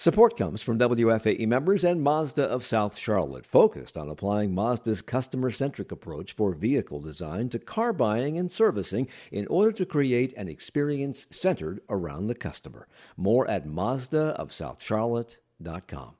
Support comes from WFAE members and Mazda of South Charlotte, focused on applying Mazda's customer-centric approach for vehicle design to car buying and servicing in order to create an experience centered around the customer. More at mazdaofsouthcharlotte.com.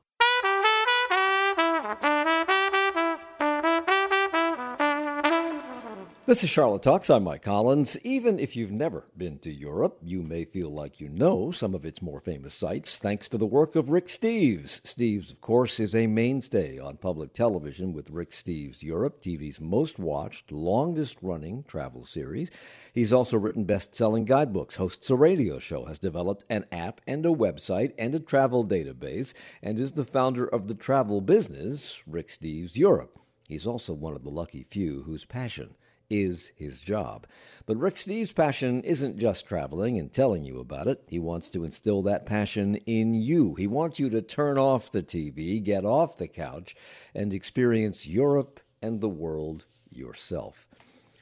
This is Charlotte Talks. I'm Mike Collins. Even if you've never been to Europe, you may feel like you know some of its more famous sights thanks to the work of Rick Steves. Steves, of course, is a mainstay on public television with Rick Steves Europe, TV's most watched, longest-running travel series. He's also written best-selling guidebooks, hosts a radio show, has developed an app and a website and a travel database, and is the founder of the travel business, Rick Steves Europe. He's also one of the lucky few whose passion is his job. But Rick Steves' passion isn't just traveling and telling you about it. He wants to instill that passion in you. He wants you to turn off the TV, get off the couch, and experience Europe and the world yourself.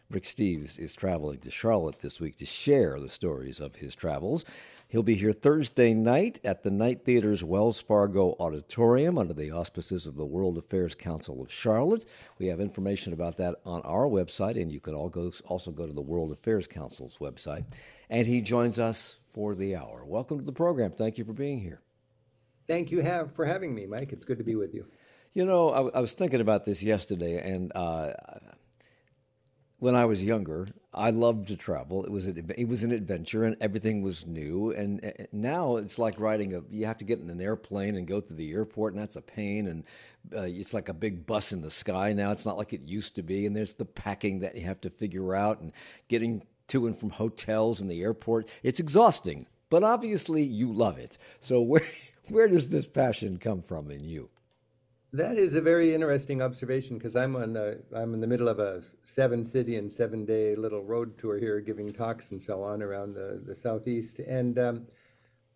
Rick Steves is traveling to Charlotte this week to share the stories of his travels. He'll be here Thursday night at the Knight Theater's Wells Fargo Auditorium under the auspices of the World Affairs Council of Charlotte. We have information about that on our website, and you can also go to the World Affairs Council's website. And he joins us for the hour. Welcome to the program. Thank you for being here. Thank you for having me, Mike. It's good to be with you. You know, I was thinking about this yesterday, and when I was younger, I loved to travel. It was an adventure, and everything was new. And now it's like you have to get in an airplane and go to the airport, and that's a pain. And it's like a big bus in the sky now. It's not like it used to be. And there's the packing that you have to figure out, and getting to and from hotels and the airport. It's exhausting, but obviously you love it. So where does this passion come from in you? That is a very interesting observation, because I'm in the middle of a 7-city and 7-day little road tour here, giving talks and so on around the Southeast. And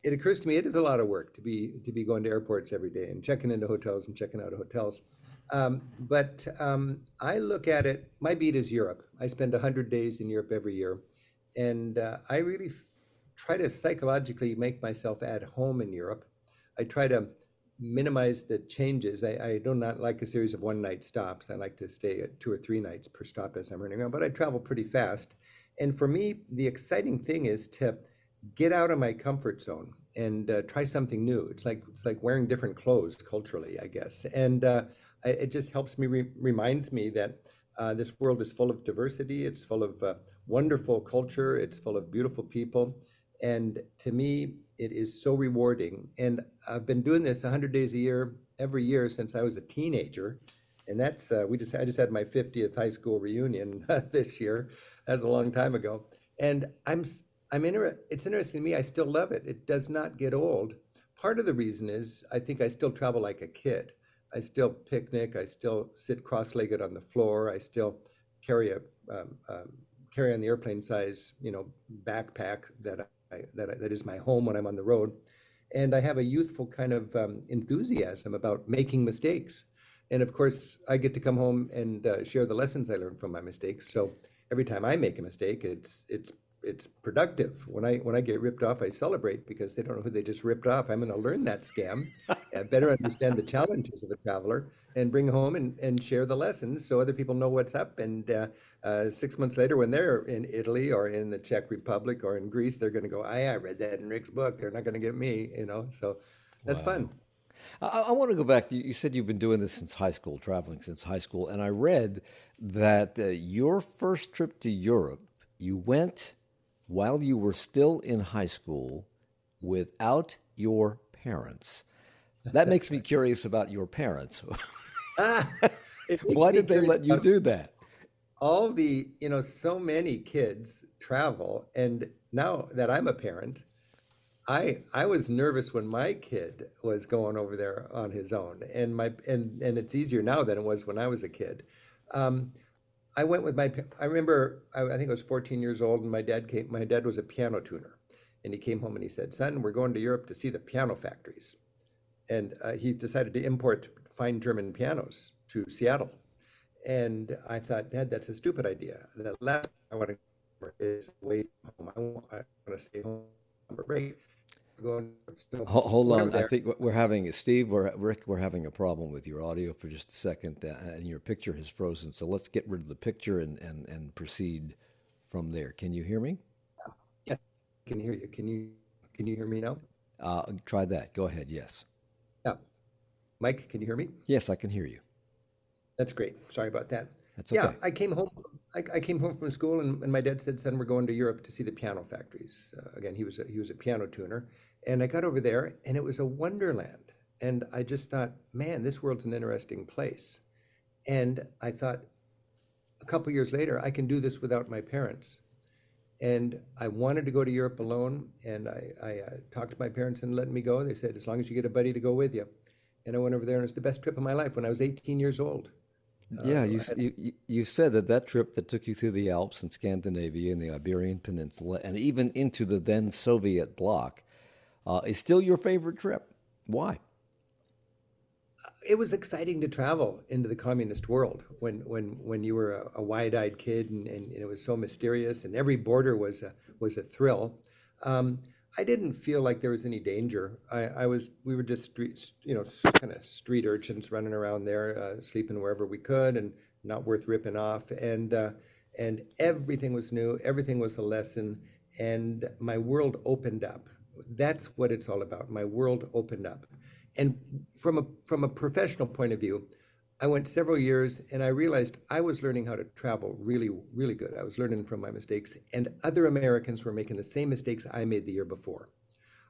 it occurs to me it is a lot of work to be going to airports every day and checking into hotels and checking out of hotels. But I look at it, my beat is Europe. I spend 100 days in Europe every year. And I really try to psychologically make myself at home in Europe. I try to minimize the changes. I do not like a series of one-night stops. I like to stay at 2 or 3 nights per stop as I'm running around, but I travel pretty fast. And for me, the exciting thing is to get out of my comfort zone and try something new. It's like wearing different clothes culturally, I guess. And it just helps me, reminds me that this world is full of diversity. It's full of wonderful culture. It's full of beautiful people. And to me, it is so rewarding. And I've been doing this 100 days a year, every year since I was a teenager. And that's, I just had my 50th high school reunion this year. That's a long time ago. And it's interesting to me, I still love it. It does not get old. Part of the reason is I think I still travel like a kid. I still picnic, I still sit cross-legged on the floor, I still carry on the airplane size, backpack that is my home when I'm on the road. And I have a youthful kind of enthusiasm about making mistakes. And of course, I get to come home and share the lessons I learned from my mistakes. So every time I make a mistake, it's productive. When I get ripped off, I celebrate because they don't know who they just ripped off. I'm going to learn that scam, better understand the challenges of a traveler, and bring home and share the lessons so other people know what's up. And 6 months later, when they're in Italy or in the Czech Republic or in Greece, they're going to go, I read that in Rick's book. They're not going to get me, So that's fun. I want to go back. You said you've been doing this since high school, traveling since high school. And I read that your first trip to Europe, you went while you were still in high school without your parents. That makes me curious about your parents. Why did they let you do that? All so many kids travel. And now that I'm a parent, I was nervous when my kid was going over there on his own. And and it's easier now than it was when I was a kid. I went with I remember, I think I was 14 years old, and my dad was a piano tuner, and he came home and he said, son, we're going to Europe to see the piano factories. And he decided to import fine German pianos to Seattle. And I thought, Dad, that's a stupid idea. The last thing I want to do is wait home. I want to stay home for a break. go. So hold on, I think we're having Steve or Rick. We're having a problem with your audio for just a second, and your picture has frozen. So let's get rid of the picture and proceed from there. Can you hear me? Yeah, I can hear you. Can you hear me now? Try that. Go ahead. Yes. Yeah. Mike, can you hear me? Yes, I can hear you. That's great. Sorry about that. That's okay. Yeah, I came home. I came home from school, and my dad said, "Son, we're going to Europe to see the piano factories." Again, he was a piano tuner, and I got over there, and it was a wonderland. And I just thought, man, this world's an interesting place. And I thought, a couple years later, I can do this without my parents. And I wanted to go to Europe alone, and I talked to my parents and let me go. They said, "As long as you get a buddy to go with you." And I went over there, and it was the best trip of my life when I was 18 years old. Yeah, you said that trip that took you through the Alps and Scandinavia and the Iberian Peninsula and even into the then Soviet bloc is still your favorite trip. Why? It was exciting to travel into the communist world when you were a wide-eyed kid and it was so mysterious and every border was a thrill. I didn't feel like there was any danger. We were just street urchins running around there, sleeping wherever we could, and not worth ripping off. And everything was new. Everything was a lesson, and my world opened up. That's what it's all about. My world opened up, and from a professional point of view, I went several years, and I realized I was learning how to travel really, really good. I was learning from my mistakes, and other Americans were making the same mistakes I made the year before.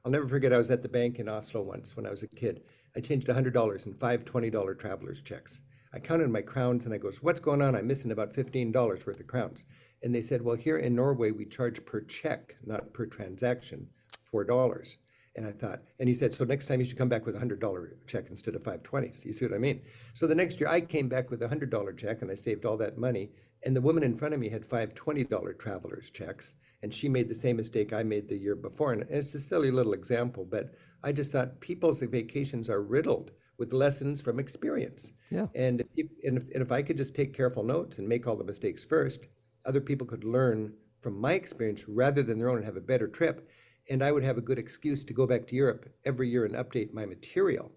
I'll never forget, I was at the bank in Oslo once when I was a kid. I changed $100 in five $20 traveler's checks. I counted my crowns, and I goes, "What's going on? I'm missing about $15 worth of crowns." And they said, "Well, here in Norway, we charge per check, not per transaction, $4. And I thought, and he said, "So next time you should come back with a $100 check instead of 5 20s. You see what I mean? So the next year I came back with a $100 check and I saved all that money. And the woman in front of me had $5 $20 traveler's checks. And she made the same mistake I made the year before. And it's a silly little example, but I just thought people's vacations are riddled with lessons from experience. Yeah. And if I could just take careful notes and make all the mistakes first, other people could learn from my experience rather than their own and have a better trip. And I would have a good excuse to go back to Europe every year and update my material.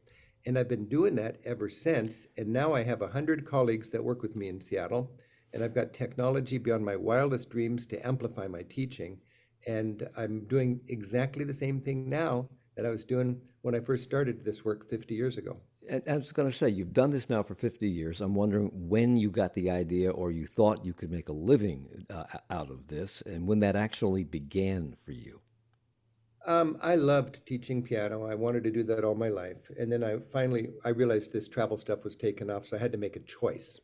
And I've been doing that ever since. And now I have 100 colleagues that work with me in Seattle. And I've got technology beyond my wildest dreams to amplify my teaching. And I'm doing exactly the same thing now that I was doing when I first started this work 50 years ago. And I was going to say, you've done this now for 50 years. I'm wondering when you got the idea or you thought you could make a living out of this and when that actually began for you. I loved teaching piano. I wanted to do that all my life. And then I finally realized this travel stuff was taken off, so I had to make a choice.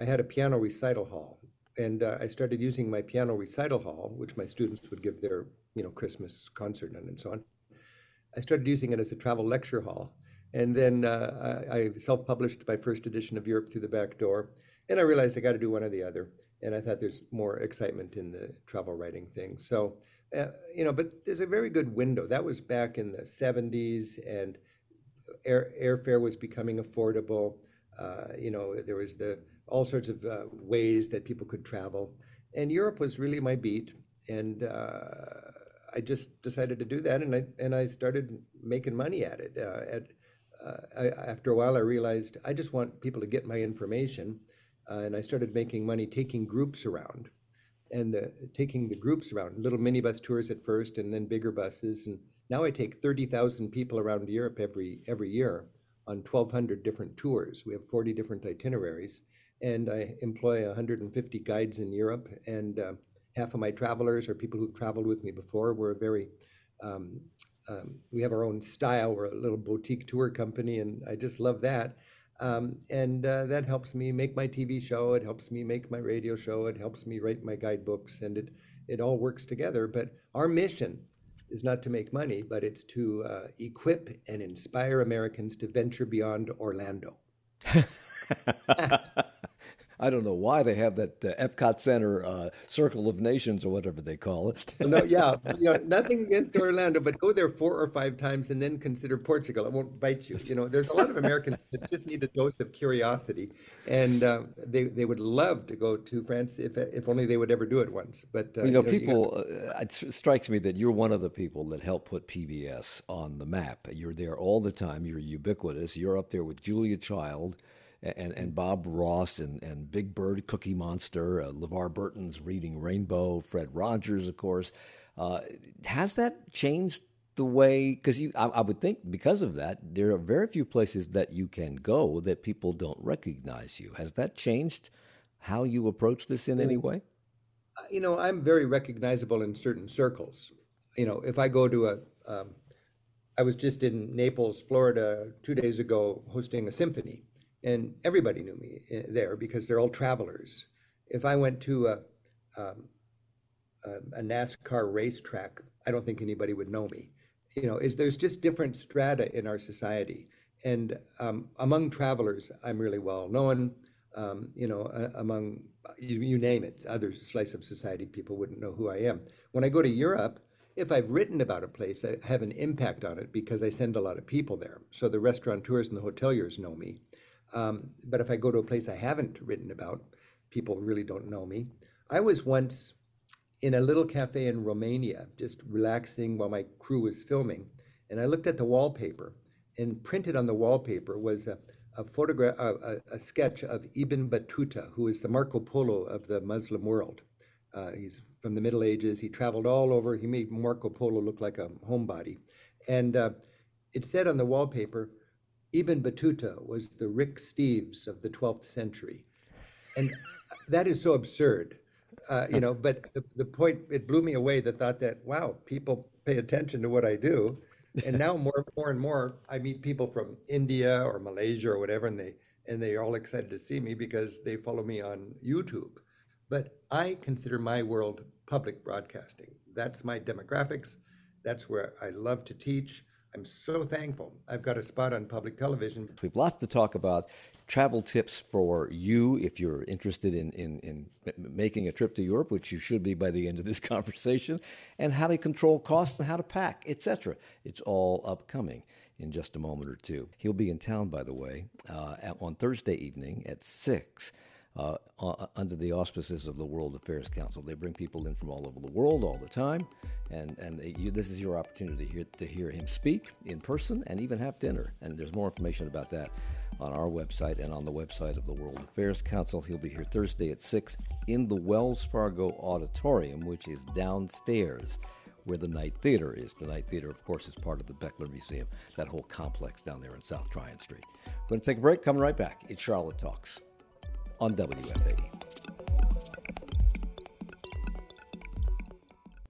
I had a piano recital hall, and I started using my piano recital hall, which my students would give their Christmas concert and so on. I started using it as a travel lecture hall. And then I self-published my first edition of Europe Through the Back Door, and I realized I got to do one or the other. And I thought there's more excitement in the travel writing thing. So. But there's a very good window. That was back in the 70s, and airfare was becoming affordable. There was all sorts of ways that people could travel. And Europe was really my beat, and I just decided to do that, and I started making money at it. After a while, I realized I just want people to get my information, and I started making money taking groups around. And taking the groups around, little minibus tours at first and then bigger buses. And now I take 30,000 people around Europe every year on 1,200 different tours. We have 40 different itineraries, and I employ 150 guides in Europe. And half of my travelers are people who've traveled with me before. We're we have our own style. We're a little boutique tour company, and I just love that. And that helps me make my TV show. It helps me make my radio show. It helps me write my guidebooks, and it all works together. But our mission is not to make money, but it's to equip and inspire Americans to venture beyond Orlando. I don't know why they have that Epcot Center Circle of Nations or whatever they call it. No, yeah, you know, nothing against Orlando, but go there 4 or 5 times and then consider Portugal. It won't bite you. You know, there's a lot of Americans that just need a dose of curiosity, and they would love to go to France if only they would ever do it once. But it strikes me that you're one of the people that helped put PBS on the map. You're there all the time. You're ubiquitous. You're up there with Julia Child and Bob Ross and Big Bird, Cookie Monster, LeVar Burton's Reading Rainbow, Fred Rogers, of course. Has that changed the way, because I would think because of that, there are very few places that you can go that people don't recognize you. Has that changed how you approach this in any way? You know, I'm very recognizable in certain circles. You know, if I go to I was just in Naples, Florida 2 days ago hosting a symphony, and everybody knew me there because they're all travelers. If I went to a NASCAR racetrack, I don't think anybody would know me. You know, there's just different strata in our society. And among travelers, I'm really well known. You know, among, you name it, other slice of society, people wouldn't know who I am. When I go to Europe, if I've written about a place, I have an impact on it because I send a lot of people there. So the restaurateurs and the hoteliers know me. But if I go to a place I haven't written about, people really don't know me. I was once in a little cafe in Romania, just relaxing while my crew was filming. And I looked at the wallpaper, and printed on the wallpaper was a sketch of Ibn Battuta, who is the Marco Polo of the Muslim world. He's from the Middle Ages. He traveled all over. He made Marco Polo look like a homebody. And it said on the wallpaper, Ibn Battuta was the Rick Steves of the 12th century. And that is so absurd, you know, but the point, it blew me away, the thought that, wow, people pay attention to what I do. And now more and more, I meet people from India or Malaysia or whatever, and they are all excited to see me because they follow me on YouTube. But I consider my world public broadcasting. That's my demographics. That's where I love to teach. I'm so thankful I've got a spot on public television. We've lots to talk about. Travel tips for you if you're interested in making a trip to Europe, which you should be by the end of this conversation, and how to control costs and how to pack, etc. It's all upcoming in just a moment or two. He'll be in town, by the way, on Thursday evening at 6. Under the auspices of the World Affairs Council. They bring people in from all over the world all the time, and this is your opportunity to hear him speak in person and even have dinner. And there's more information about that on our website and on the website of the World Affairs Council. He'll be here Thursday at 6 in the Wells Fargo Auditorium, which is downstairs where the Knight Theater is. The Knight Theater, of course, is part of the Beckler Museum, that whole complex down there in South Tryon Street. We're going to take a break. Coming right back. It's Charlotte Talks on WFAE.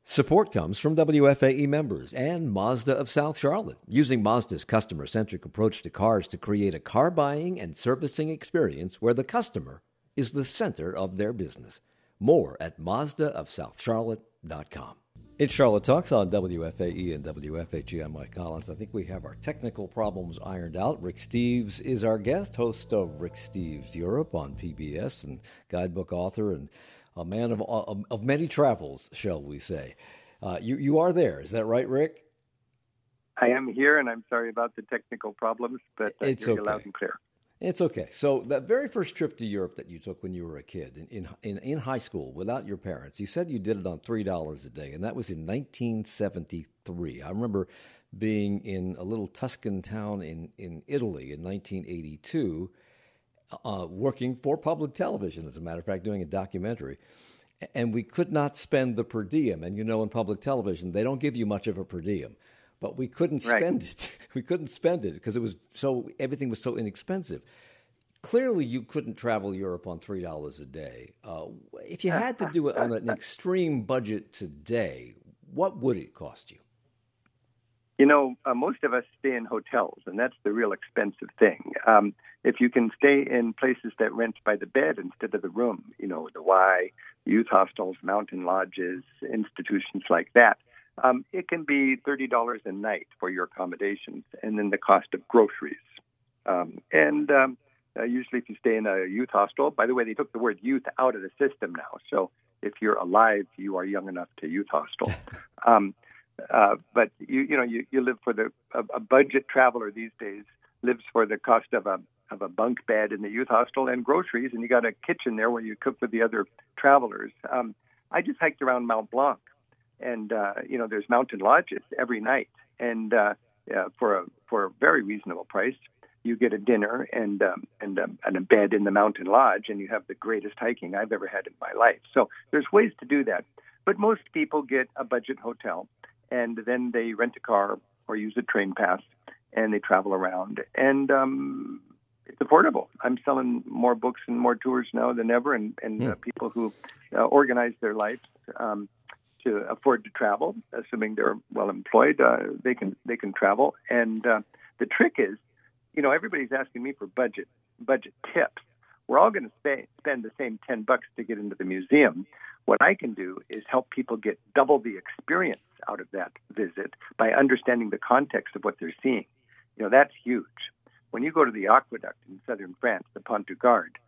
Support comes from WFAE members and Mazda of South Charlotte, using Mazda's customer-centric approach to cars to create a car buying and servicing experience where the customer is the center of their business. More at mazdaofsouthcharlotte.com. It's Charlotte Talks on WFAE and WFHE. I'm Mike Collins. I think we have our technical problems ironed out. Rick Steves is our guest, host of Rick Steves Europe on PBS, and guidebook author and a man of many travels, shall we say. You are there. Is that right, Rick? I am here, and I'm sorry about the technical problems, but I hear you loud and clear. It's okay. So that very first trip to Europe that you took when you were a kid in high school without your parents, you said you did it on $3 a day, and that was in 1973. I remember being in a little Tuscan town in Italy in 1982, working for public television, as a matter of fact, doing a documentary. And we could not spend the per diem. And, you know, in public television, they don't give you much of a per diem. But we couldn't spend it. We couldn't spend it because everything was so inexpensive. Clearly, you couldn't travel Europe on $3 a day. If you had to do it on an extreme budget today, what would it cost you? You know, most of us stay in hotels, and that's the real expensive thing. If you can stay in places that rent by the bed instead of the room, you know, the Y, youth hostels, mountain lodges, institutions like that, it can be $30 a night for your accommodations, and then the cost of groceries. And usually if you stay in a youth hostel. By the way, they took the word youth out of the system now. So if you're alive, you are young enough to youth hostel. But, you live for a budget traveler these days lives for the cost of a bunk bed in the youth hostel and groceries, and you got a kitchen there where you cook with the other travelers. I just hiked around Mont Blanc, and, there's mountain lodges every night. And for a very reasonable price, you get a dinner and a bed in the mountain lodge, and you have the greatest hiking I've ever had in my life. So there's ways to do that. But most people get a budget hotel, and then they rent a car or use a train pass, and they travel around. And it's affordable. I'm selling more books and more tours now than ever, and people who organize their lives to afford to travel, assuming they're well employed, they can travel. And the trick is, everybody's asking me for budget tips. We're all going to spend the same $10 to get into the museum. What I can do is help people get double the experience out of that visit by understanding the context of what they're seeing. That's huge. When you go to the aqueduct in southern France, the Pont du Gard,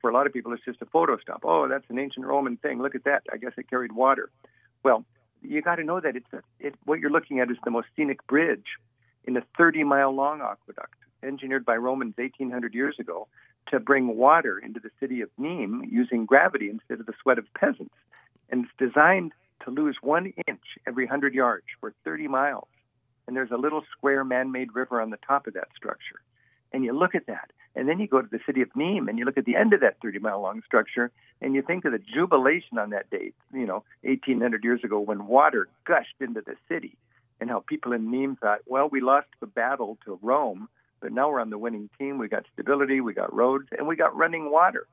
for a lot of people, it's just a photo stop. Oh, that's an ancient Roman thing. Look at that. I guess it carried water. Well, you got to know that what you're looking at is the most scenic bridge in a 30-mile-long aqueduct engineered by Romans 1,800 years ago to bring water into the city of Nîmes using gravity instead of the sweat of peasants. And it's designed to lose 1 inch every 100 yards for 30 miles. And there's a little square man-made river on the top of that structure. And you look at that, and then you go to the city of Nîmes, and you look at the end of that 30-mile-long structure, and you think of the jubilation on that day, 1,800 years ago, when water gushed into the city, and how people in Nîmes thought, well, we lost the battle to Rome, but now we're on the winning team. We got stability, we got roads, and we got running water.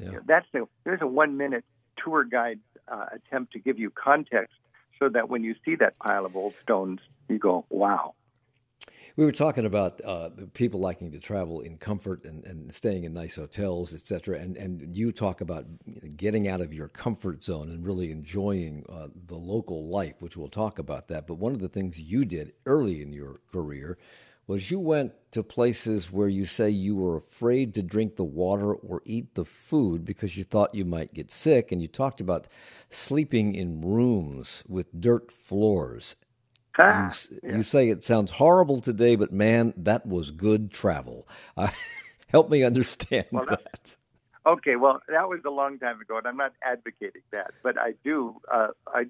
Yeah. There's a one-minute tour guide attempt to give you context so that when you see that pile of old stones, you go, wow. We were talking about people liking to travel in comfort and staying in nice hotels, et cetera, and you talk about getting out of your comfort zone and really enjoying the local life, which we'll talk about that. But one of the things you did early in your career was you went to places where you say you were afraid to drink the water or eat the food because you thought you might get sick, and you talked about sleeping in rooms with dirt floors. You say it sounds horrible today, but man, that was good travel. Help me understand that. Okay, well, that was a long time ago, and I'm not advocating that, but I do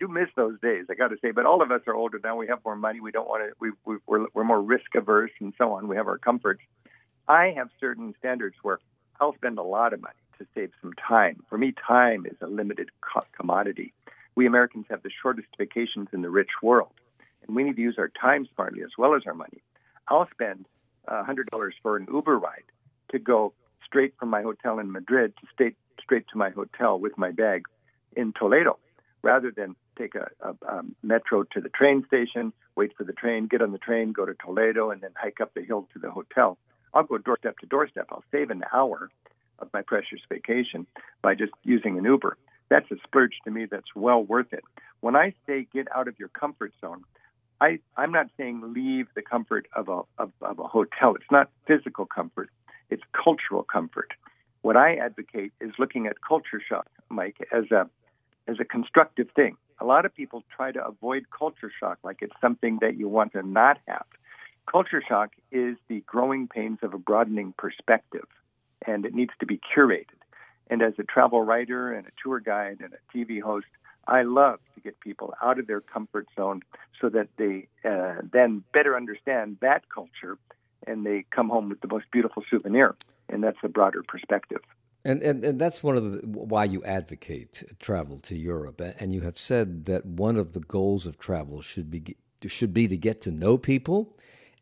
miss those days. I got to say, but all of us are older now. We have more money. We don't want to. We're more risk averse, and so on. We have our comforts. I have certain standards where I'll spend a lot of money to save some time. For me, time is a limited commodity. We Americans have the shortest vacations in the rich world. And we need to use our time smartly as well as our money. I'll spend $100 for an Uber ride to go straight from my hotel in Madrid to straight to my hotel with my bag in Toledo, rather than take a metro to the train station, wait for the train, get on the train, go to Toledo, and then hike up the hill to the hotel. I'll go doorstep to doorstep. I'll save an hour of my precious vacation by just using an Uber. That's a splurge to me that's well worth it. When I say get out of your comfort zone, I'm not saying leave the comfort of a hotel. It's not physical comfort. It's cultural comfort. What I advocate is looking at culture shock, Mike, as a constructive thing. A lot of people try to avoid culture shock like it's something that you want to not have. Culture shock is the growing pains of a broadening perspective, and it needs to be curated. And as a travel writer and a tour guide and a TV host, I love to get people out of their comfort zone so that they then better understand that culture, and they come home with the most beautiful souvenir, and that's a broader perspective. And that's one of why you advocate travel to Europe, and you have said that one of the goals of travel should be to get to know people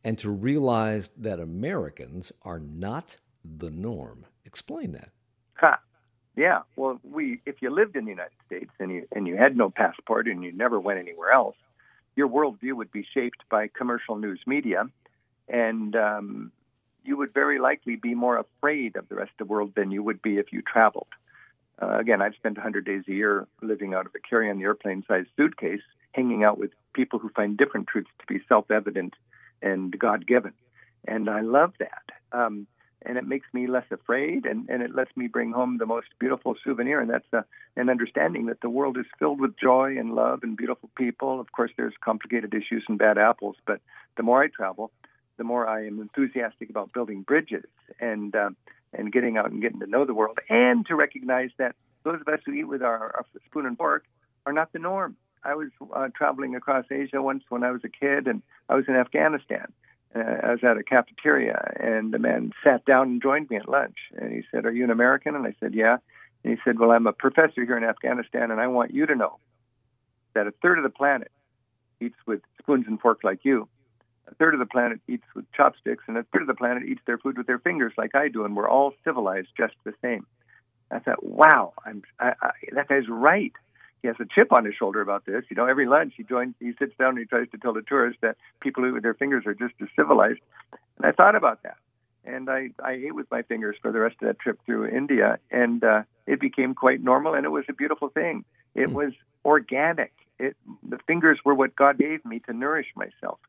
and to realize that Americans are not the norm. Explain that. Yeah, well, if you lived in the United States and you had no passport and you never went anywhere else, your worldview would be shaped by commercial news media, and you would very likely be more afraid of the rest of the world than you would be if you traveled. Again, I've spent 100 days a year living out of a carry-on airplane-sized suitcase, hanging out with people who find different truths to be self-evident and God-given, and I love that. and it makes me less afraid, and it lets me bring home the most beautiful souvenir, and that's an understanding that the world is filled with joy and love and beautiful people. Of course, there's complicated issues and bad apples, but the more I travel, the more I am enthusiastic about building bridges and getting out and getting to know the world, and to recognize that those of us who eat with our spoon and fork are not the norm. I was traveling across Asia once when I was a kid, and I was in Afghanistan. I was at a cafeteria, and the man sat down and joined me at lunch. And he said, "Are you an American?" And I said, "Yeah." And he said, "Well, I'm a professor here in Afghanistan, and I want you to know that a third of the planet eats with spoons and forks like you. A third of the planet eats with chopsticks, and a third of the planet eats their food with their fingers like I do, and we're all civilized just the same." I thought, wow, that guy's right. He has a chip on his shoulder about this. You know, every lunch he sits down and he tries to tell the tourists that people who eat with their fingers are just as civilized. And I thought about that. And I ate with my fingers for the rest of that trip through India. And it became quite normal, and it was a beautiful thing. It was organic. The fingers were what God gave me to nourish myself,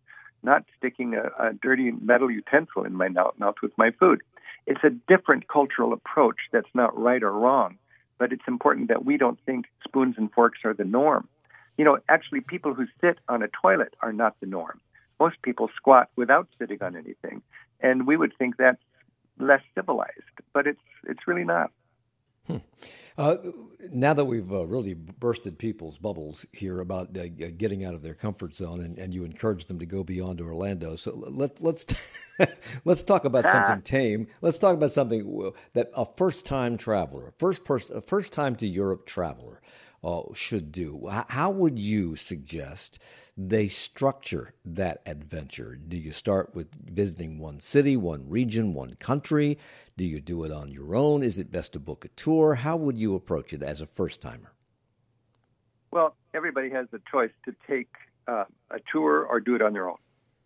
not sticking a dirty metal utensil in my mouth with my food. It's a different cultural approach that's not right or wrong. But it's important that we don't think spoons and forks are the norm. You know, actually, people who sit on a toilet are not the norm. Most people squat without sitting on anything, and we would think that's less civilized, but it's really not. Now that we've really bursted people's bubbles here about getting out of their comfort zone, and you encourage them to go beyond Orlando, so let's talk about something tame. Let's talk about something that a first-time traveler, a first-time to Europe traveler, should do. How would you suggest they structure that adventure? Do you start with visiting one city, one region, one country? Do you do it on your own? Is it best to book a tour? How would you approach it as a first-timer? Well, everybody has the choice to take a tour or do it on their own.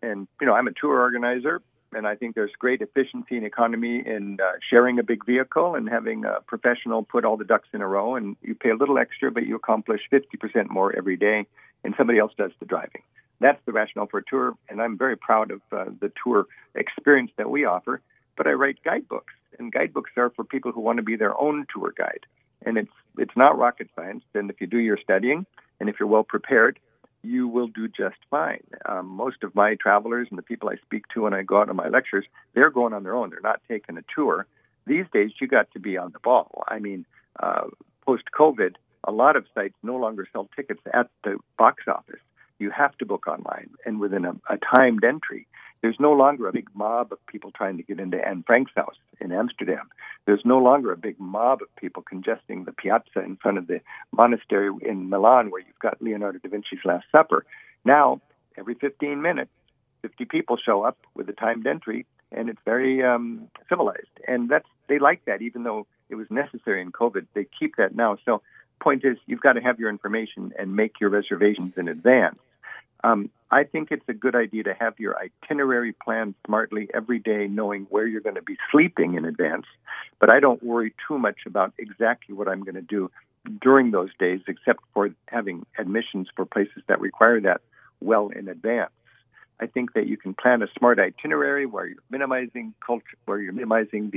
And, you know, I'm a tour organizer, and I think there's great efficiency and economy in sharing a big vehicle and having a professional put all the ducks in a row. And you pay a little extra, but you accomplish 50% more every day, and somebody else does the driving. That's the rationale for a tour, and I'm very proud of the tour experience that we offer. But I write guidebooks, and guidebooks are for people who want to be their own tour guide. And it's not rocket science, and if you do your studying, and if you're well prepared, you will do just fine. Most of my travelers and the people I speak to when I go out on my lectures, they're going on their own. They're not taking a tour. These days, you got to be on the ball. I mean, post-COVID, a lot of sites no longer sell tickets at the box office. You have to book online and within a timed entry. There's no longer a big mob of people trying to get into Anne Frank's house in Amsterdam. There's no longer a big mob of people congesting the piazza in front of the monastery in Milan where you've got Leonardo da Vinci's Last Supper. Now, every 15 minutes, 50 people show up with a timed entry, and it's very civilized. And they like that, even though it was necessary in COVID. They keep that now. So point is, you've got to have your information and make your reservations in advance. I think it's a good idea to have your itinerary planned smartly every day, knowing where you're going to be sleeping in advance. But I don't worry too much about exactly what I'm going to do during those days, except for having admissions for places that require that well in advance. I think that you can plan a smart itinerary where you're minimizing culture, where you're minimizing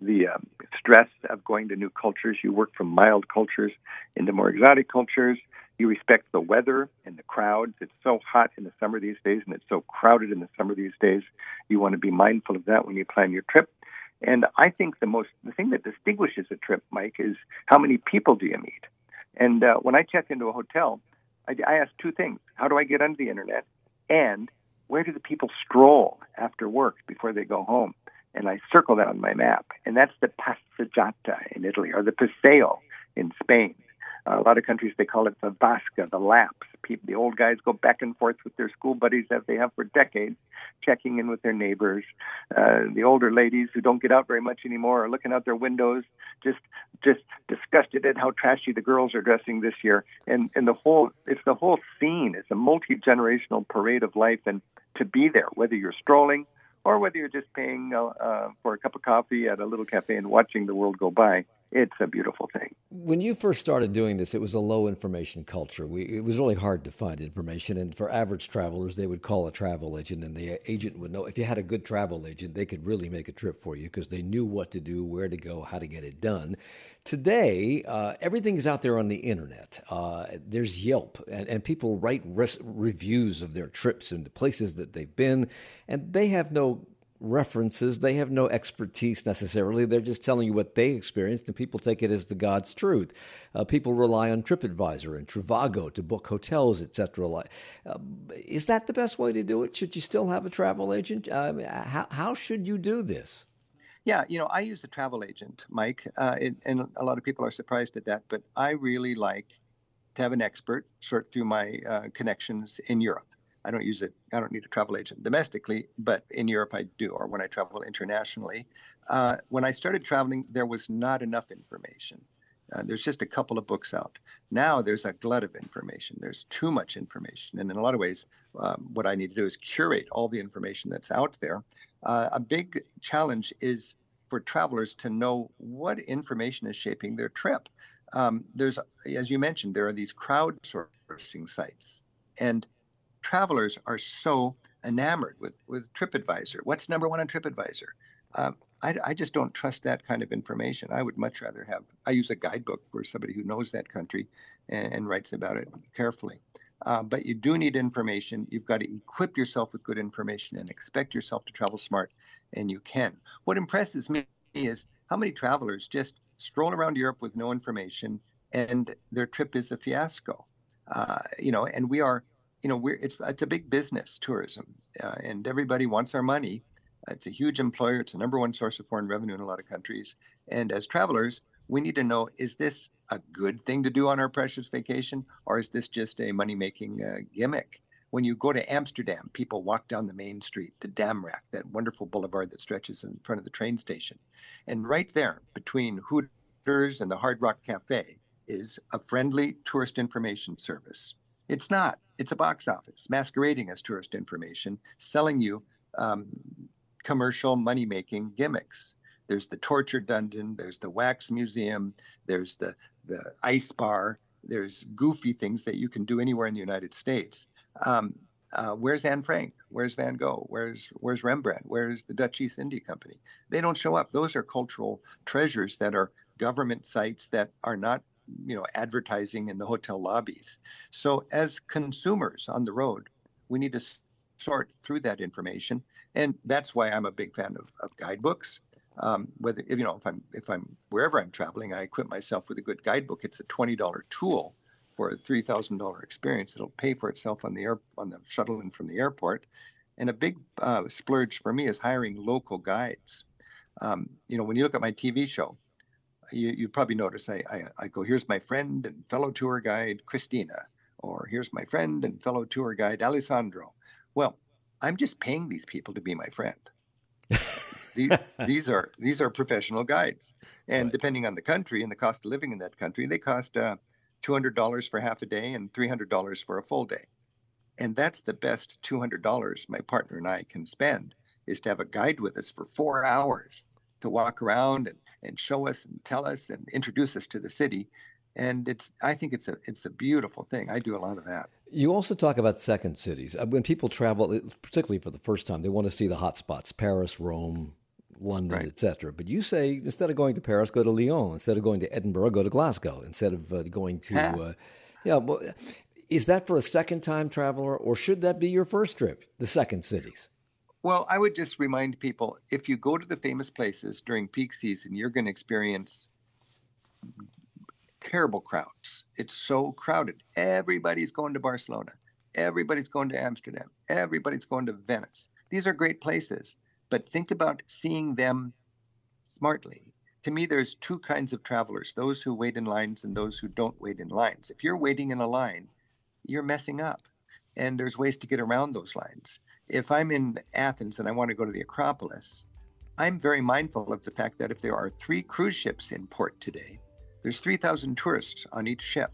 the stress of going to new cultures. You work from mild cultures into more exotic cultures. You respect the weather and the crowds. It's so hot in the summer these days, and it's so crowded in the summer these days. You want to be mindful of that when you plan your trip. And I think the thing that distinguishes a trip, Mike, is how many people do you meet? And when I check into a hotel, I ask two things. How do I get onto the internet? And where do the people stroll after work before they go home? And I circle that on my map. And that's the passeggiata in Italy, or the paseo in Spain. A lot of countries, they call it the vasca, the laps. The old guys go back and forth with their school buddies as they have for decades, checking in with their neighbors. The older ladies who don't get out very much anymore are looking out their windows, just disgusted at how trashy the girls are dressing this year. And it's the whole scene. It's a multi-generational parade of life. And to be there, whether you're strolling or whether you're just paying for a cup of coffee at a little cafe and watching the world go by, it's a beautiful thing. When you first started doing this, it was a low information culture. It was really hard to find information. And for average travelers, they would call a travel agent, and the agent would know. If you had a good travel agent, they could really make a trip for you because they knew what to do, where to go, how to get it done. Today, everything's out there on the internet. There's Yelp, and people write reviews of their trips and the places that they've been, and they have no references. They have no expertise necessarily. They're just telling you what they experienced, and people take it as the God's truth. People rely on TripAdvisor and Trivago to book hotels, etc. Is that the best way to do it? Should you still have a travel agent? How should you do this? Yeah, you know, I use a travel agent, Mike, and a lot of people are surprised at that, but I really like to have an expert sort through my connections in Europe. I don't use it. I don't need a travel agent domestically, but in Europe I do, or when I travel internationally. When I started traveling, there was not enough information. There's just a couple of books out. Now there's a glut of information. There's too much information. And in a lot of ways, what I need to do is curate all the information that's out there. A big challenge is for travelers to know what information is shaping their trip. There's, as you mentioned, there are these crowdsourcing sites. And travelers are so enamored with TripAdvisor. What's number one on TripAdvisor? I just don't trust that kind of information. I would much rather have, I use a guidebook for somebody who knows that country and writes about it carefully. But you do need information. You've got to equip yourself with good information and expect yourself to travel smart, and you can. What impresses me is how many travelers just stroll around Europe with no information and their trip is a fiasco. And we are, it's a big business, tourism, and everybody wants our money. It's a huge employer. It's the number one source of foreign revenue in a lot of countries. And as travelers, we need to know, is this a good thing to do on our precious vacation, or is this just a money-making gimmick? When you go to Amsterdam, people walk down the main street, the Damrak, that wonderful boulevard that stretches in front of the train station. And right there, between Hooters and the Hard Rock Cafe, is a friendly tourist information service. It's not. It's a box office masquerading as tourist information, selling you commercial money-making gimmicks. There's the torture dungeon. There's the wax museum. There's the ice bar. There's goofy things that you can do anywhere in the United States. Where's Anne Frank? Where's Van Gogh? Where's Rembrandt? Where's the Dutch East India Company? They don't show up. Those are cultural treasures that are government sites that are not advertising in the hotel lobbies. So as consumers on the road, we need to sort through that information. And that's why I'm a big fan of guidebooks. If I'm wherever I'm traveling, I equip myself with a good guidebook. It's a $20 tool for a $3,000 experience. It'll pay for itself on the shuttle and from the airport. And a big splurge for me is hiring local guides. When you look at my TV show, you probably notice I go, here's my friend and fellow tour guide, Christina, or here's my friend and fellow tour guide, Alessandro. Well, I'm just paying these people to be my friend. these are professional guides. And right, depending on the country and the cost of living in that country, they cost $200 for half a day and $300 for a full day. And that's the best $200 my partner and I can spend, is to have a guide with us for 4 hours to walk around and show us and tell us and introduce us to the city. And I think it's a beautiful thing. I do a lot of that. You also talk about second cities. When people travel, particularly for the first time, they want to see the hot spots, Paris, Rome, London, right, etc. But you say, instead of going to Paris, go to Lyon. Instead of going to Edinburgh, go to Glasgow. Instead of going to... Is that for a second-time traveler, or should that be your first trip, the second cities? Well, I would just remind people, if you go to the famous places during peak season, you're going to experience terrible crowds. It's so crowded. Everybody's going to Barcelona. Everybody's going to Amsterdam. Everybody's going to Venice. These are great places, but think about seeing them smartly. To me, there's two kinds of travelers, those who wait in lines and those who don't wait in lines. If you're waiting in a line, you're messing up, and there's ways to get around those lines. If I'm in Athens and I want to go to the Acropolis, I'm very mindful of the fact that if there are 3 cruise ships in port today, there's 3,000 tourists on each ship.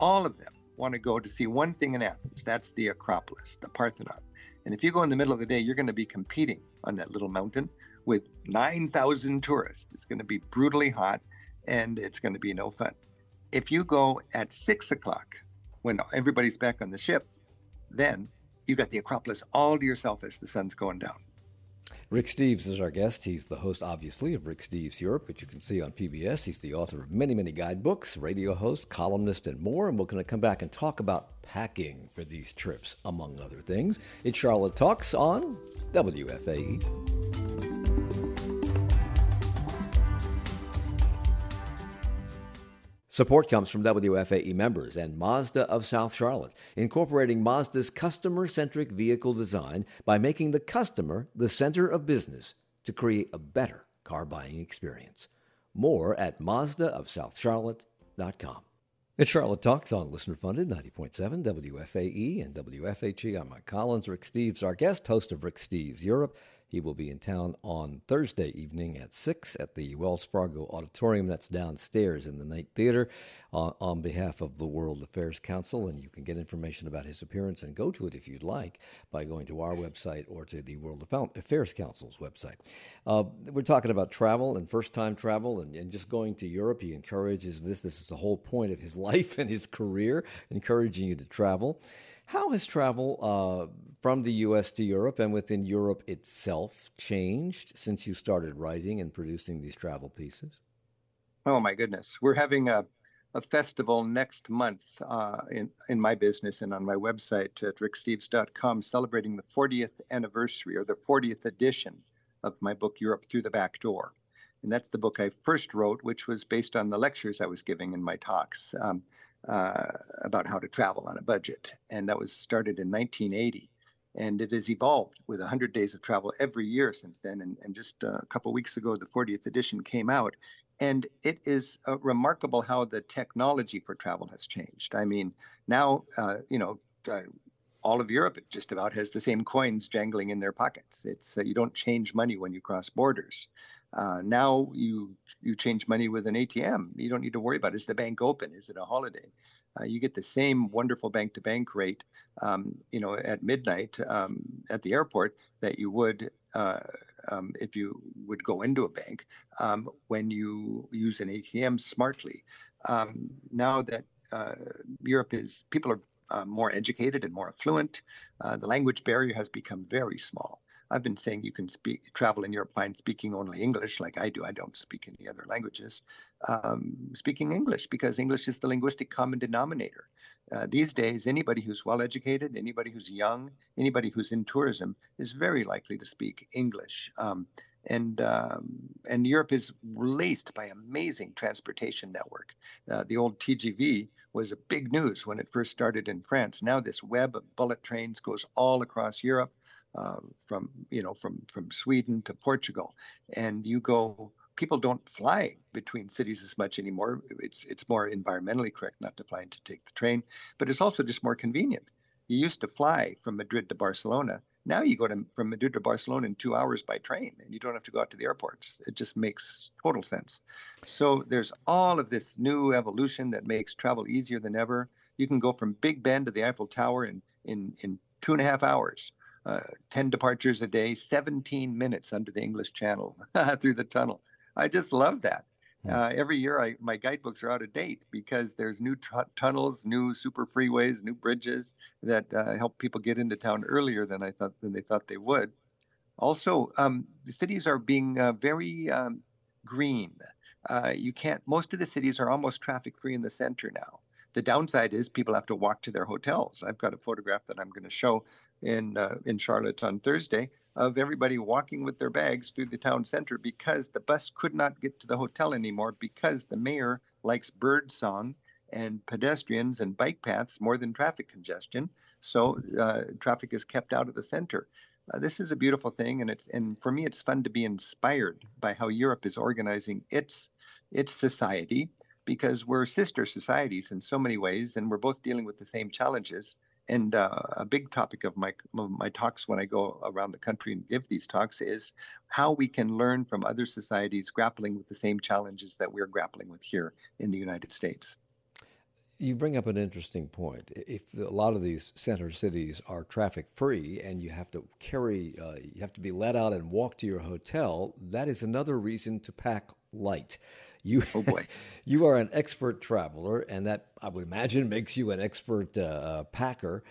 All of them want to go to see one thing in Athens. That's the Acropolis, the Parthenon. And if you go in the middle of the day, you're going to be competing on that little mountain with 9,000 tourists. It's going to be brutally hot, and it's going to be no fun. If you go at 6 o'clock, when everybody's back on the ship, then you got the Acropolis all to yourself as the sun's going down. Rick Steves is our guest. He's the host, obviously, of Rick Steves Europe, which you can see on PBS. He's the author of many, many guidebooks, radio host, columnist, and more. And we're going to come back and talk about packing for these trips, among other things. It's Charlotte Talks on WFAE. Support comes from WFAE members and Mazda of South Charlotte, incorporating Mazda's customer-centric vehicle design by making the customer the center of business to create a better car buying experience. More at mazdaofsouthcharlotte.com. It's Charlotte Talks on listener-funded 90.7 WFAE and WFHE. I'm Mike Collins. Rick Steves, our guest, host of Rick Steves Europe. He will be in town on Thursday evening at 6 at the Wells Fargo Auditorium. That's downstairs in the Knight Theater on behalf of the World Affairs Council. And you can get information about his appearance and go to it if you'd like by going to our website or to the World Affairs Council's website. We're talking about travel and first-time travel and just going to Europe. He encourages this. This is the whole point of his life and his career, encouraging you to travel. How has travel from the U.S. to Europe and within Europe itself changed since you started writing and producing these travel pieces? Oh, my goodness. We're having a festival next month in my business and on my website at ricksteves.com, celebrating the 40th anniversary or the 40th edition of my book, Europe Through the Back Door. And that's the book I first wrote, which was based on the lectures I was giving in my talks about how to travel on a budget. And that was started in 1980. And it has evolved with 100 days of travel every year since then. And just a couple of weeks ago, the 40th edition came out. And it is remarkable how the technology for travel has changed. I mean, now, all of Europe just about has the same coins jangling in their pockets. It's you don't change money when you cross borders. Now you change money with an ATM. You don't need to worry about, is the bank open? Is it a holiday? You get the same wonderful bank-to-bank rate, at midnight at the airport that you would if you would go into a bank when you use an ATM smartly. Now that people are more educated and more affluent. The language barrier has become very small. I've been saying you can travel in Europe fine speaking only English like I do. I don't speak any other languages. Speaking English because English is the linguistic common denominator. These days, anybody who's well-educated, anybody who's young, anybody who's in tourism is very likely to speak English. And Europe is laced by amazing transportation network. The old TGV was a big news when it first started in France. Now this web of bullet trains goes all across Europe, from Sweden to Portugal, and you go. People don't fly between cities as much anymore. It's more environmentally correct not to fly and to take the train, but it's also just more convenient. You used to fly from Madrid to Barcelona. Now you go from Madrid to Barcelona in 2 hours by train, and you don't have to go out to the airports. It just makes total sense. So there's all of this new evolution that makes travel easier than ever. You can go from Big Ben to the Eiffel Tower in 2.5 hours, 10 departures a day, 17 minutes under the English Channel through the tunnel. I just love that. Every year, my guidebooks are out of date because there's new tunnels, new super freeways, new bridges that help people get into town earlier than they thought they would. Also, the cities are being very green. Most of the cities are almost traffic-free in the center now. The downside is people have to walk to their hotels. I've got a photograph that I'm going to show in Charlotte on Thursday of everybody walking with their bags through the town center because the bus could not get to the hotel anymore because the mayor likes bird song and pedestrians and bike paths more than traffic congestion. So traffic is kept out of the center. This is a beautiful thing, and for me, it's fun to be inspired by how Europe is organizing its society because we're sister societies in so many ways, and we're both dealing with the same challenges. And a big topic of my talks when I go around the country and give these talks is how we can learn from other societies grappling with the same challenges that we're grappling with here in the United States. You bring up an interesting point. If a lot of these center cities are traffic-free and you have to you have to be let out and walk to your hotel, that is another reason to pack light. You, oh boy. You are an expert traveler, and that, I would imagine, makes you an expert packer.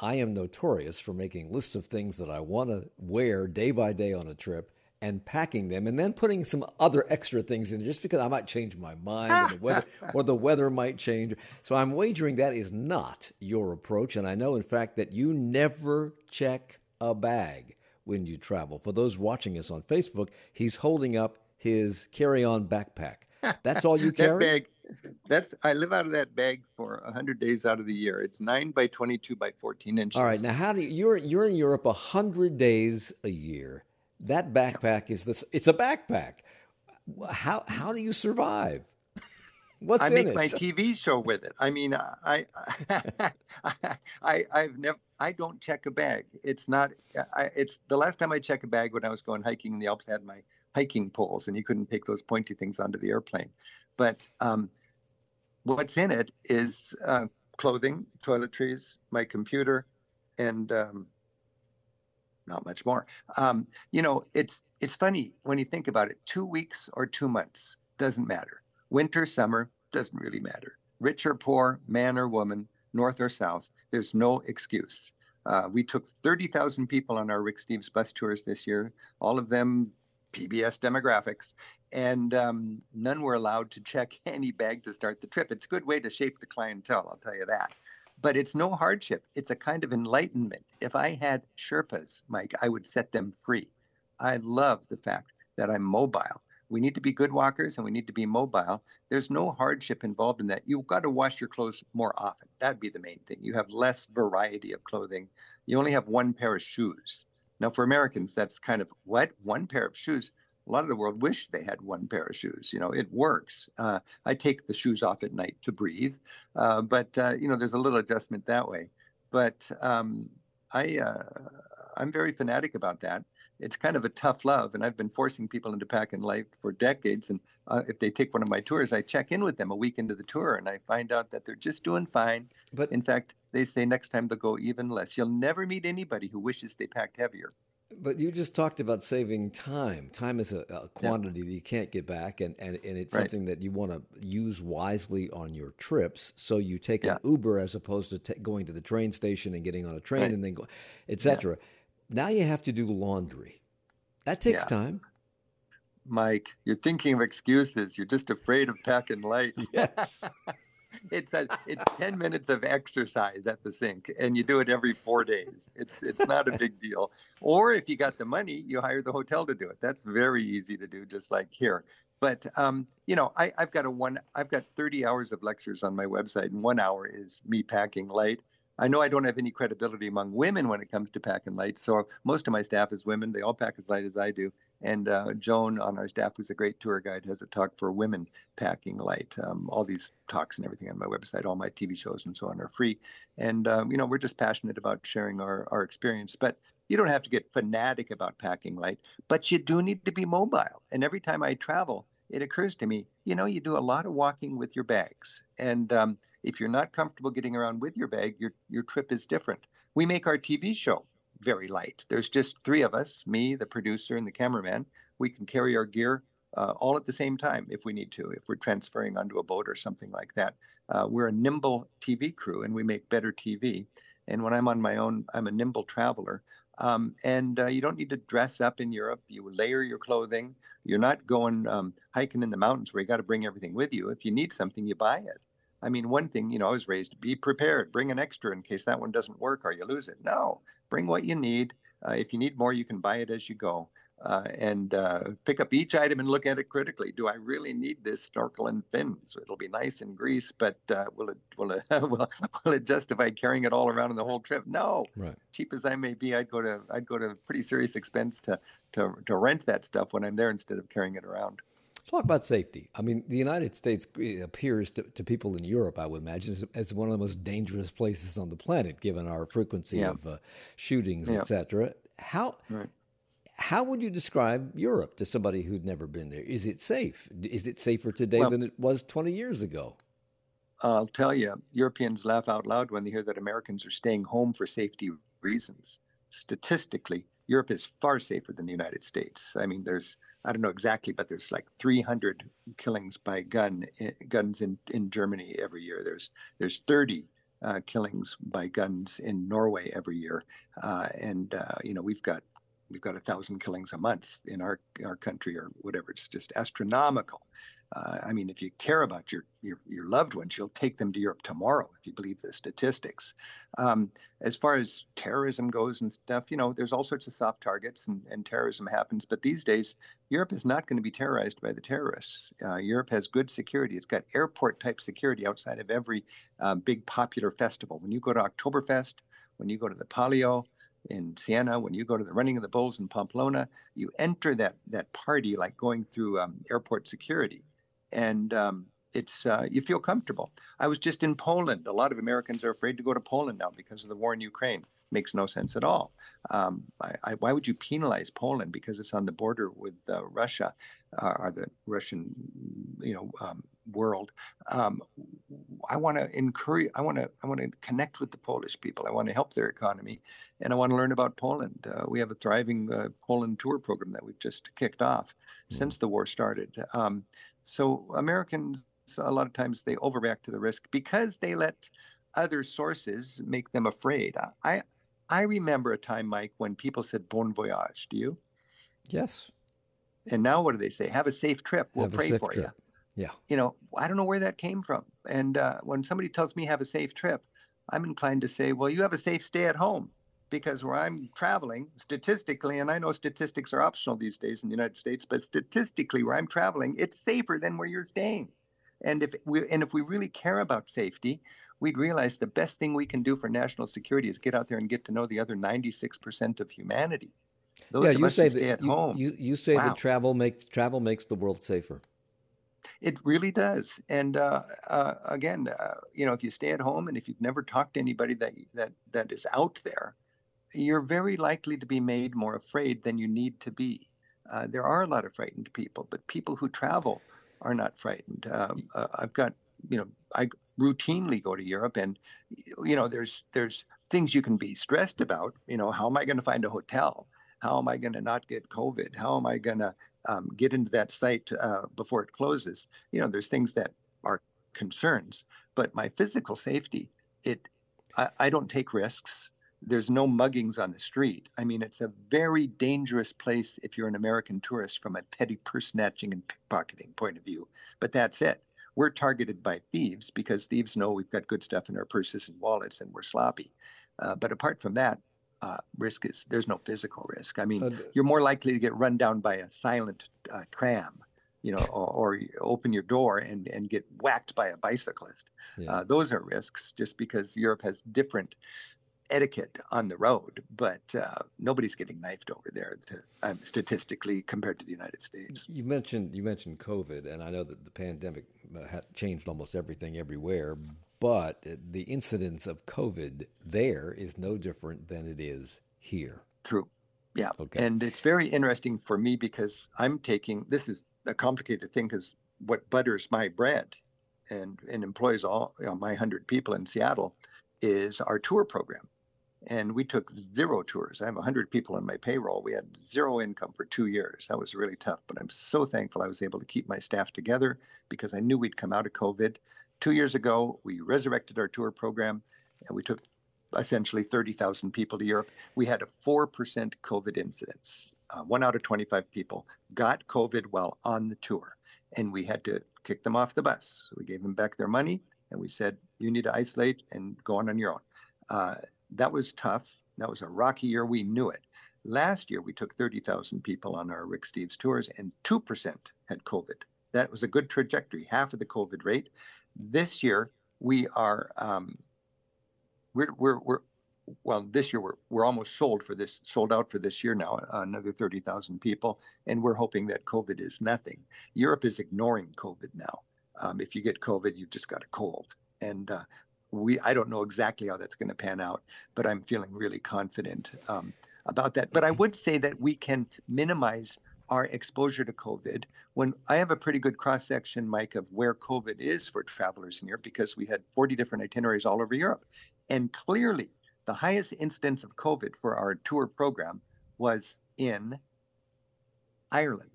I am notorious for making lists of things that I want to wear day by day on a trip and packing them and then putting some other extra things in just because I might change my mind and the weather, or the weather might change. So I'm wagering that is not your approach. And I know, in fact, that you never check a bag when you travel. For those watching us on Facebook, he's holding up his carry-on backpack. That's all you carry? That bag, I live out of that bag for 100 days out of the year. It's 9 by 22 by 14 inches. All right. Now, how do you, you're in Europe 100 days a year. That backpack is this. It's a backpack. How do you survive? What's in it? I make my TV show with it. I mean, I don't check a bag. It's not. It's the last time I checked a bag when I was going hiking in the Alps. I had my hiking poles, and you couldn't take those pointy things onto the airplane. But what's in it is clothing, toiletries, my computer, and. Not much more. You know, it's funny when you think about it. 2 weeks or 2 months, doesn't matter. Winter, summer, doesn't really matter. Rich or poor, man or woman, north or south, there's no excuse. We took 30,000 people on our Rick Steves bus tours this year, all of them PBS demographics, and none were allowed to check any bag to start the trip. It's a good way to shape the clientele, I'll tell you that. But it's no hardship. It's a kind of enlightenment. If I had Sherpas, Mike, I would set them free. I love the fact that I'm mobile. We need to be good walkers and we need to be mobile. There's no hardship involved in that. You've got to wash your clothes more often. That'd be the main thing. You have less variety of clothing. You only have one pair of shoes. Now, for Americans, that's kind of what? One pair of shoes? A lot of the world wish they had one pair of shoes. You know, it works. I take the shoes off at night to breathe. You know, there's a little adjustment that way. But I'm very fanatic about that. It's kind of a tough love. And I've been forcing people into packing life for decades. And if they take one of my tours, I check in with them a week into the tour. And I find out that they're just doing fine. But in fact, they say next time they'll go even less. You'll never meet anybody who wishes they packed heavier. But you just talked about saving time. Time is a quantity that you can't get back, and it's something that you want to use wisely on your trips. So you take an Uber as opposed to going to the train station and getting on a train and then go, et cetera. Now you have to do laundry. That takes time. Mike, you're thinking of excuses. You're just afraid of packing light. Yes. It's 10 minutes of exercise at the sink, and you do it every 4 days. It's not a big deal. Or if you got the money, you hire the hotel to do it. That's very easy to do, just like here. But you know, I've got 30 hours of lectures on my website, and 1 hour is me packing light. I know I don't have any credibility among women when it comes to packing light, so most of my staff is women. They all pack as light as I do. And Joan on our staff, who's a great tour guide, has a talk for women packing light. All these talks and everything on my website, all my TV shows and so on are free. And, you know, we're just passionate about sharing our experience. But you don't have to get fanatic about packing light, but you do need to be mobile. And every time I travel, it occurs to me, you know, you do a lot of walking with your bags. And if you're not comfortable getting around with your bag, your trip is different. We make our TV show very light. There's just three of us, me, the producer, and the cameraman. We can carry our gear all at the same time if we need to, if we're transferring onto a boat or something like that. We're a nimble TV crew, and we make better TV. And when I'm on my own, I'm a nimble traveler. You don't need to dress up in Europe. You layer your clothing. You're not going hiking in the mountains where you got to bring everything with you. If you need something, you buy it. I mean, one thing, you know, I was raised, be prepared, bring an extra in case that one doesn't work or you lose it. No, bring what you need. If you need more, you can buy it as you go. Pick up each item and look at it critically. Do I really need this snorkel and fins? It'll be nice in Greece, but will it justify carrying it all around in the whole trip? No. Right. Cheap as I may be, I'd go to pretty serious expense to rent that stuff when I'm there instead of carrying it around. Talk about safety. I mean, the United States appears to people in Europe, I would imagine, as one of the most dangerous places on the planet, given our frequency of shootings, et cetera. How would you describe Europe to somebody who'd never been there? Is it safe? Is it safer today than it was 20 years ago? I'll tell you, Europeans laugh out loud when they hear that Americans are staying home for safety reasons. Statistically, Europe is far safer than the United States. I mean, there's, I don't know exactly, but there's like 300 killings by guns in Germany every year. There's 30 killings by guns in Norway every year. You know, we've got 1,000 killings a month in our country or whatever. It's just astronomical. I mean, if you care about your loved ones, you'll take them to Europe tomorrow, if you believe the statistics. As far as terrorism goes and stuff, you know, there's all sorts of soft targets and terrorism happens. But these days, Europe is not going to be terrorized by the terrorists. Europe has good security. It's got airport-type security outside of every big popular festival. When you go to Oktoberfest, when you go to the Palio in Siena, when you go to the Running of the Bulls in Pamplona, you enter that party like going through airport security. And you feel comfortable. I was just in Poland. A lot of Americans are afraid to go to Poland now because of the war in Ukraine. Makes no sense at all. Why would you penalize Poland because it's on the border with Russia or the Russian, world? I want to connect with the Polish people. I want to help their economy, and I want to learn about Poland. We have a thriving Poland tour program that we've just kicked off since the war started. So Americans, a lot of times, they overreact to the risk because they let other sources make them afraid. I remember a time, Mike, when people said "bon voyage." Do you? Yes. And now, what do they say? Have a safe trip. We'll pray for you. Yeah. You know, I don't know where that came from. And when somebody tells me have a safe trip, I'm inclined to say, well, you have a safe stay at home, because where I'm traveling statistically, and I know statistics are optional these days in the United States, but statistically where I'm traveling, it's safer than where you're staying. And if we really care about safety, we'd realize the best thing we can do for national security is get out there and get to know the other 96% of humanity. You say that travel makes the world safer. It really does. And if you stay at home and if you've never talked to anybody that is out there, you're very likely to be made more afraid than you need to be. There are a lot of frightened people, but people who travel are not frightened. I routinely go to Europe, and there's things you can be stressed about. How am I going to find a hotel? How am I going to not get COVID? How am I going to get into that site before it closes? There's things that are concerns, but my physical safety, I don't take risks. There's no muggings on the street. I mean, it's a very dangerous place if you're an American tourist from a petty purse snatching and pickpocketing point of view, but that's it. We're targeted by thieves because thieves know we've got good stuff in our purses and wallets and we're sloppy. But apart from that, risk is there's no physical risk. I mean, you're more likely to get run down by a silent tram, or you open your door and get whacked by a bicyclist. Yeah. Those are risks just because Europe has different etiquette on the road, but nobody's getting knifed over there statistically compared to the United States. You mentioned COVID, and I know that the pandemic changed almost everything everywhere. But the incidence of COVID there is no different than it is here. True. Yeah. Okay. And it's very interesting for me because this is a complicated thing because what butters my bread and employs all my 100 people in Seattle is our tour program. And we took zero tours. I have 100 people on my payroll. We had zero income for 2 years. That was really tough. But I'm so thankful I was able to keep my staff together because I knew we'd come out of COVID. 2 years ago, we resurrected our tour program, and we took essentially 30,000 people to Europe. We had a 4% COVID incidence. 1 out of 25 people got COVID while on the tour, and we had to kick them off the bus. We gave them back their money, and we said, you need to isolate and go on your own. That was tough. That was a rocky year. We knew it. Last year, we took 30,000 people on our Rick Steves tours, and 2% had COVID. That was a good trajectory, half of the COVID rate. This year we are we're almost sold out for this year now, another 30,000 people, and we're hoping that COVID is nothing. Europe is ignoring COVID now. If you get COVID, you've just got a cold, and I don't know exactly how that's going to pan out, but I'm feeling really confident about that. But I would say that we can minimize our exposure to COVID. When I have a pretty good cross-section, Mike, of where COVID is for travelers in Europe, because we had 40 different itineraries all over Europe. And clearly, the highest incidence of COVID for our tour program was in Ireland.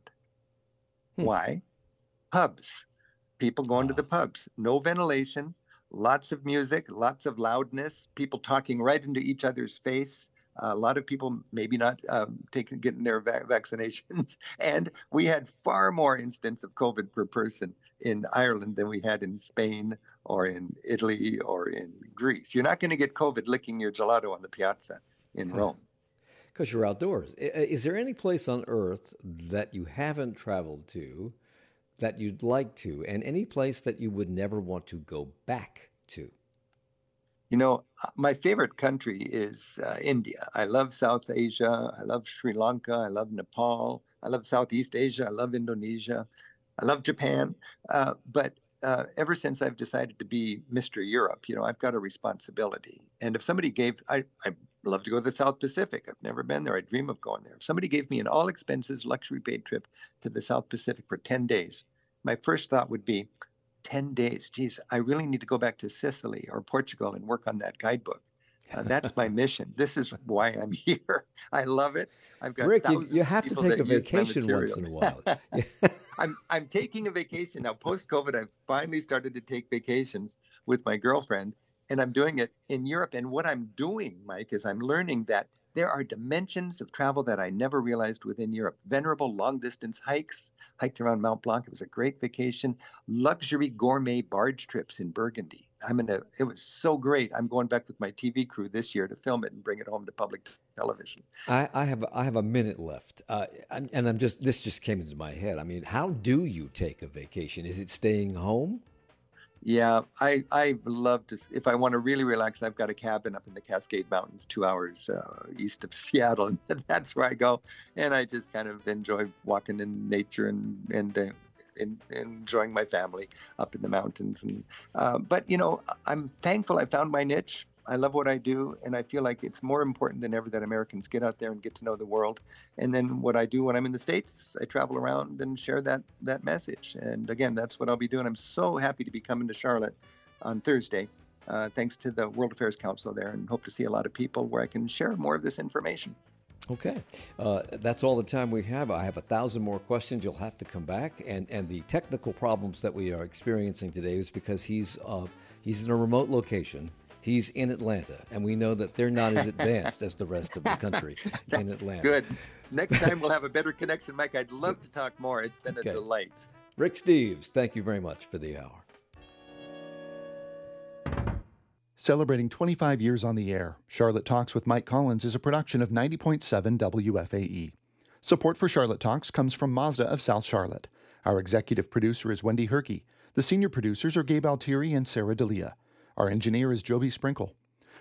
Why? Pubs. People going to the pubs. No ventilation, lots of music, lots of loudness, people talking right into each other's face. A lot of people maybe not getting their vaccinations. And we had far more instance of COVID per person in Ireland than we had in Spain or in Italy or in Greece. You're not going to get COVID licking your gelato on the piazza in Rome. Because you're outdoors. Is there any place on earth that you haven't traveled to that you'd like to, and any place that you would never want to go back to? You know, my favorite country is India. I love South Asia. I love Sri Lanka. I love Nepal. I love Southeast Asia. I love Indonesia. I love Japan. But ever since I've decided to be Mr. Europe, you know, I've got a responsibility. And if somebody gave, I love to go to the South Pacific. I've never been there. I dream of going there. If somebody gave me an all expenses luxury paid trip to the South Pacific for 10 days, my first thought would be, 10 days, geez, I really need to go back to Sicily or Portugal and work on that guidebook. That's my mission. This is why I'm here. I love it. I've got Rick, you have to take a vacation once in a while. I'm taking a vacation now. Post-COVID, I've finally started to take vacations with my girlfriend, and I'm doing it in Europe. And what I'm doing, Mike, is I'm learning that there are dimensions of travel that I never realized within Europe. Venerable long-distance hikes, hiked around Mount Blanc. It was a great vacation. Luxury gourmet barge trips in Burgundy. It was so great. I'm going back with my TV crew this year to film it and bring it home to public television. I have a minute left, and this just came into my head. I mean, how do you take a vacation? Is it staying home? Yeah, I love to, if I want to really relax, I've got a cabin up in the Cascade Mountains, 2 hours east of Seattle. And that's where I go. And I just kind of enjoy walking in nature and enjoying my family up in the mountains. But, you know, I'm thankful I found my niche. I love what I do, and I feel like it's more important than ever that Americans get out there and get to know the world. And then what I do when I'm in the States, I travel around and share that message. And again, that's what I'll be doing. I'm so happy to be coming to Charlotte on Thursday, thanks to the World Affairs Council there, and hope to see a lot of people where I can share more of this information. Okay. That's all the time we have. I have 1,000 more questions. You'll have to come back. And the technical problems that we are experiencing today is because he's in a remote location. He's in Atlanta, and we know that they're not as advanced as the rest of the country in Atlanta. Good. Next time we'll have a better connection, Mike. I'd love to talk more. It's been a delight. Rick Steves, thank you very much for the hour. Celebrating 25 years on the air, Charlotte Talks with Mike Collins is a production of 90.7 WFAE. Support for Charlotte Talks comes from Mazda of South Charlotte. Our executive producer is Wendy Herkey. The senior producers are Gabe Altieri and Sarah D'Elia. Our engineer is Joby Sprinkle.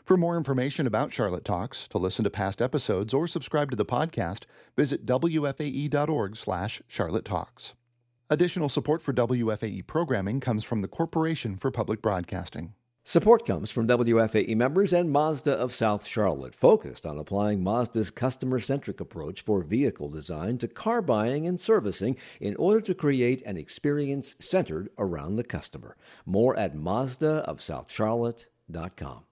For more information about Charlotte Talks, to listen to past episodes, or subscribe to the podcast, visit wfae.org/Charlotte Talks. Additional support for WFAE programming comes from the Corporation for Public Broadcasting. Support comes from WFAE members and Mazda of South Charlotte, focused on applying Mazda's customer-centric approach for vehicle design to car buying and servicing in order to create an experience centered around the customer. More at mazdaofsouthcharlotte.com.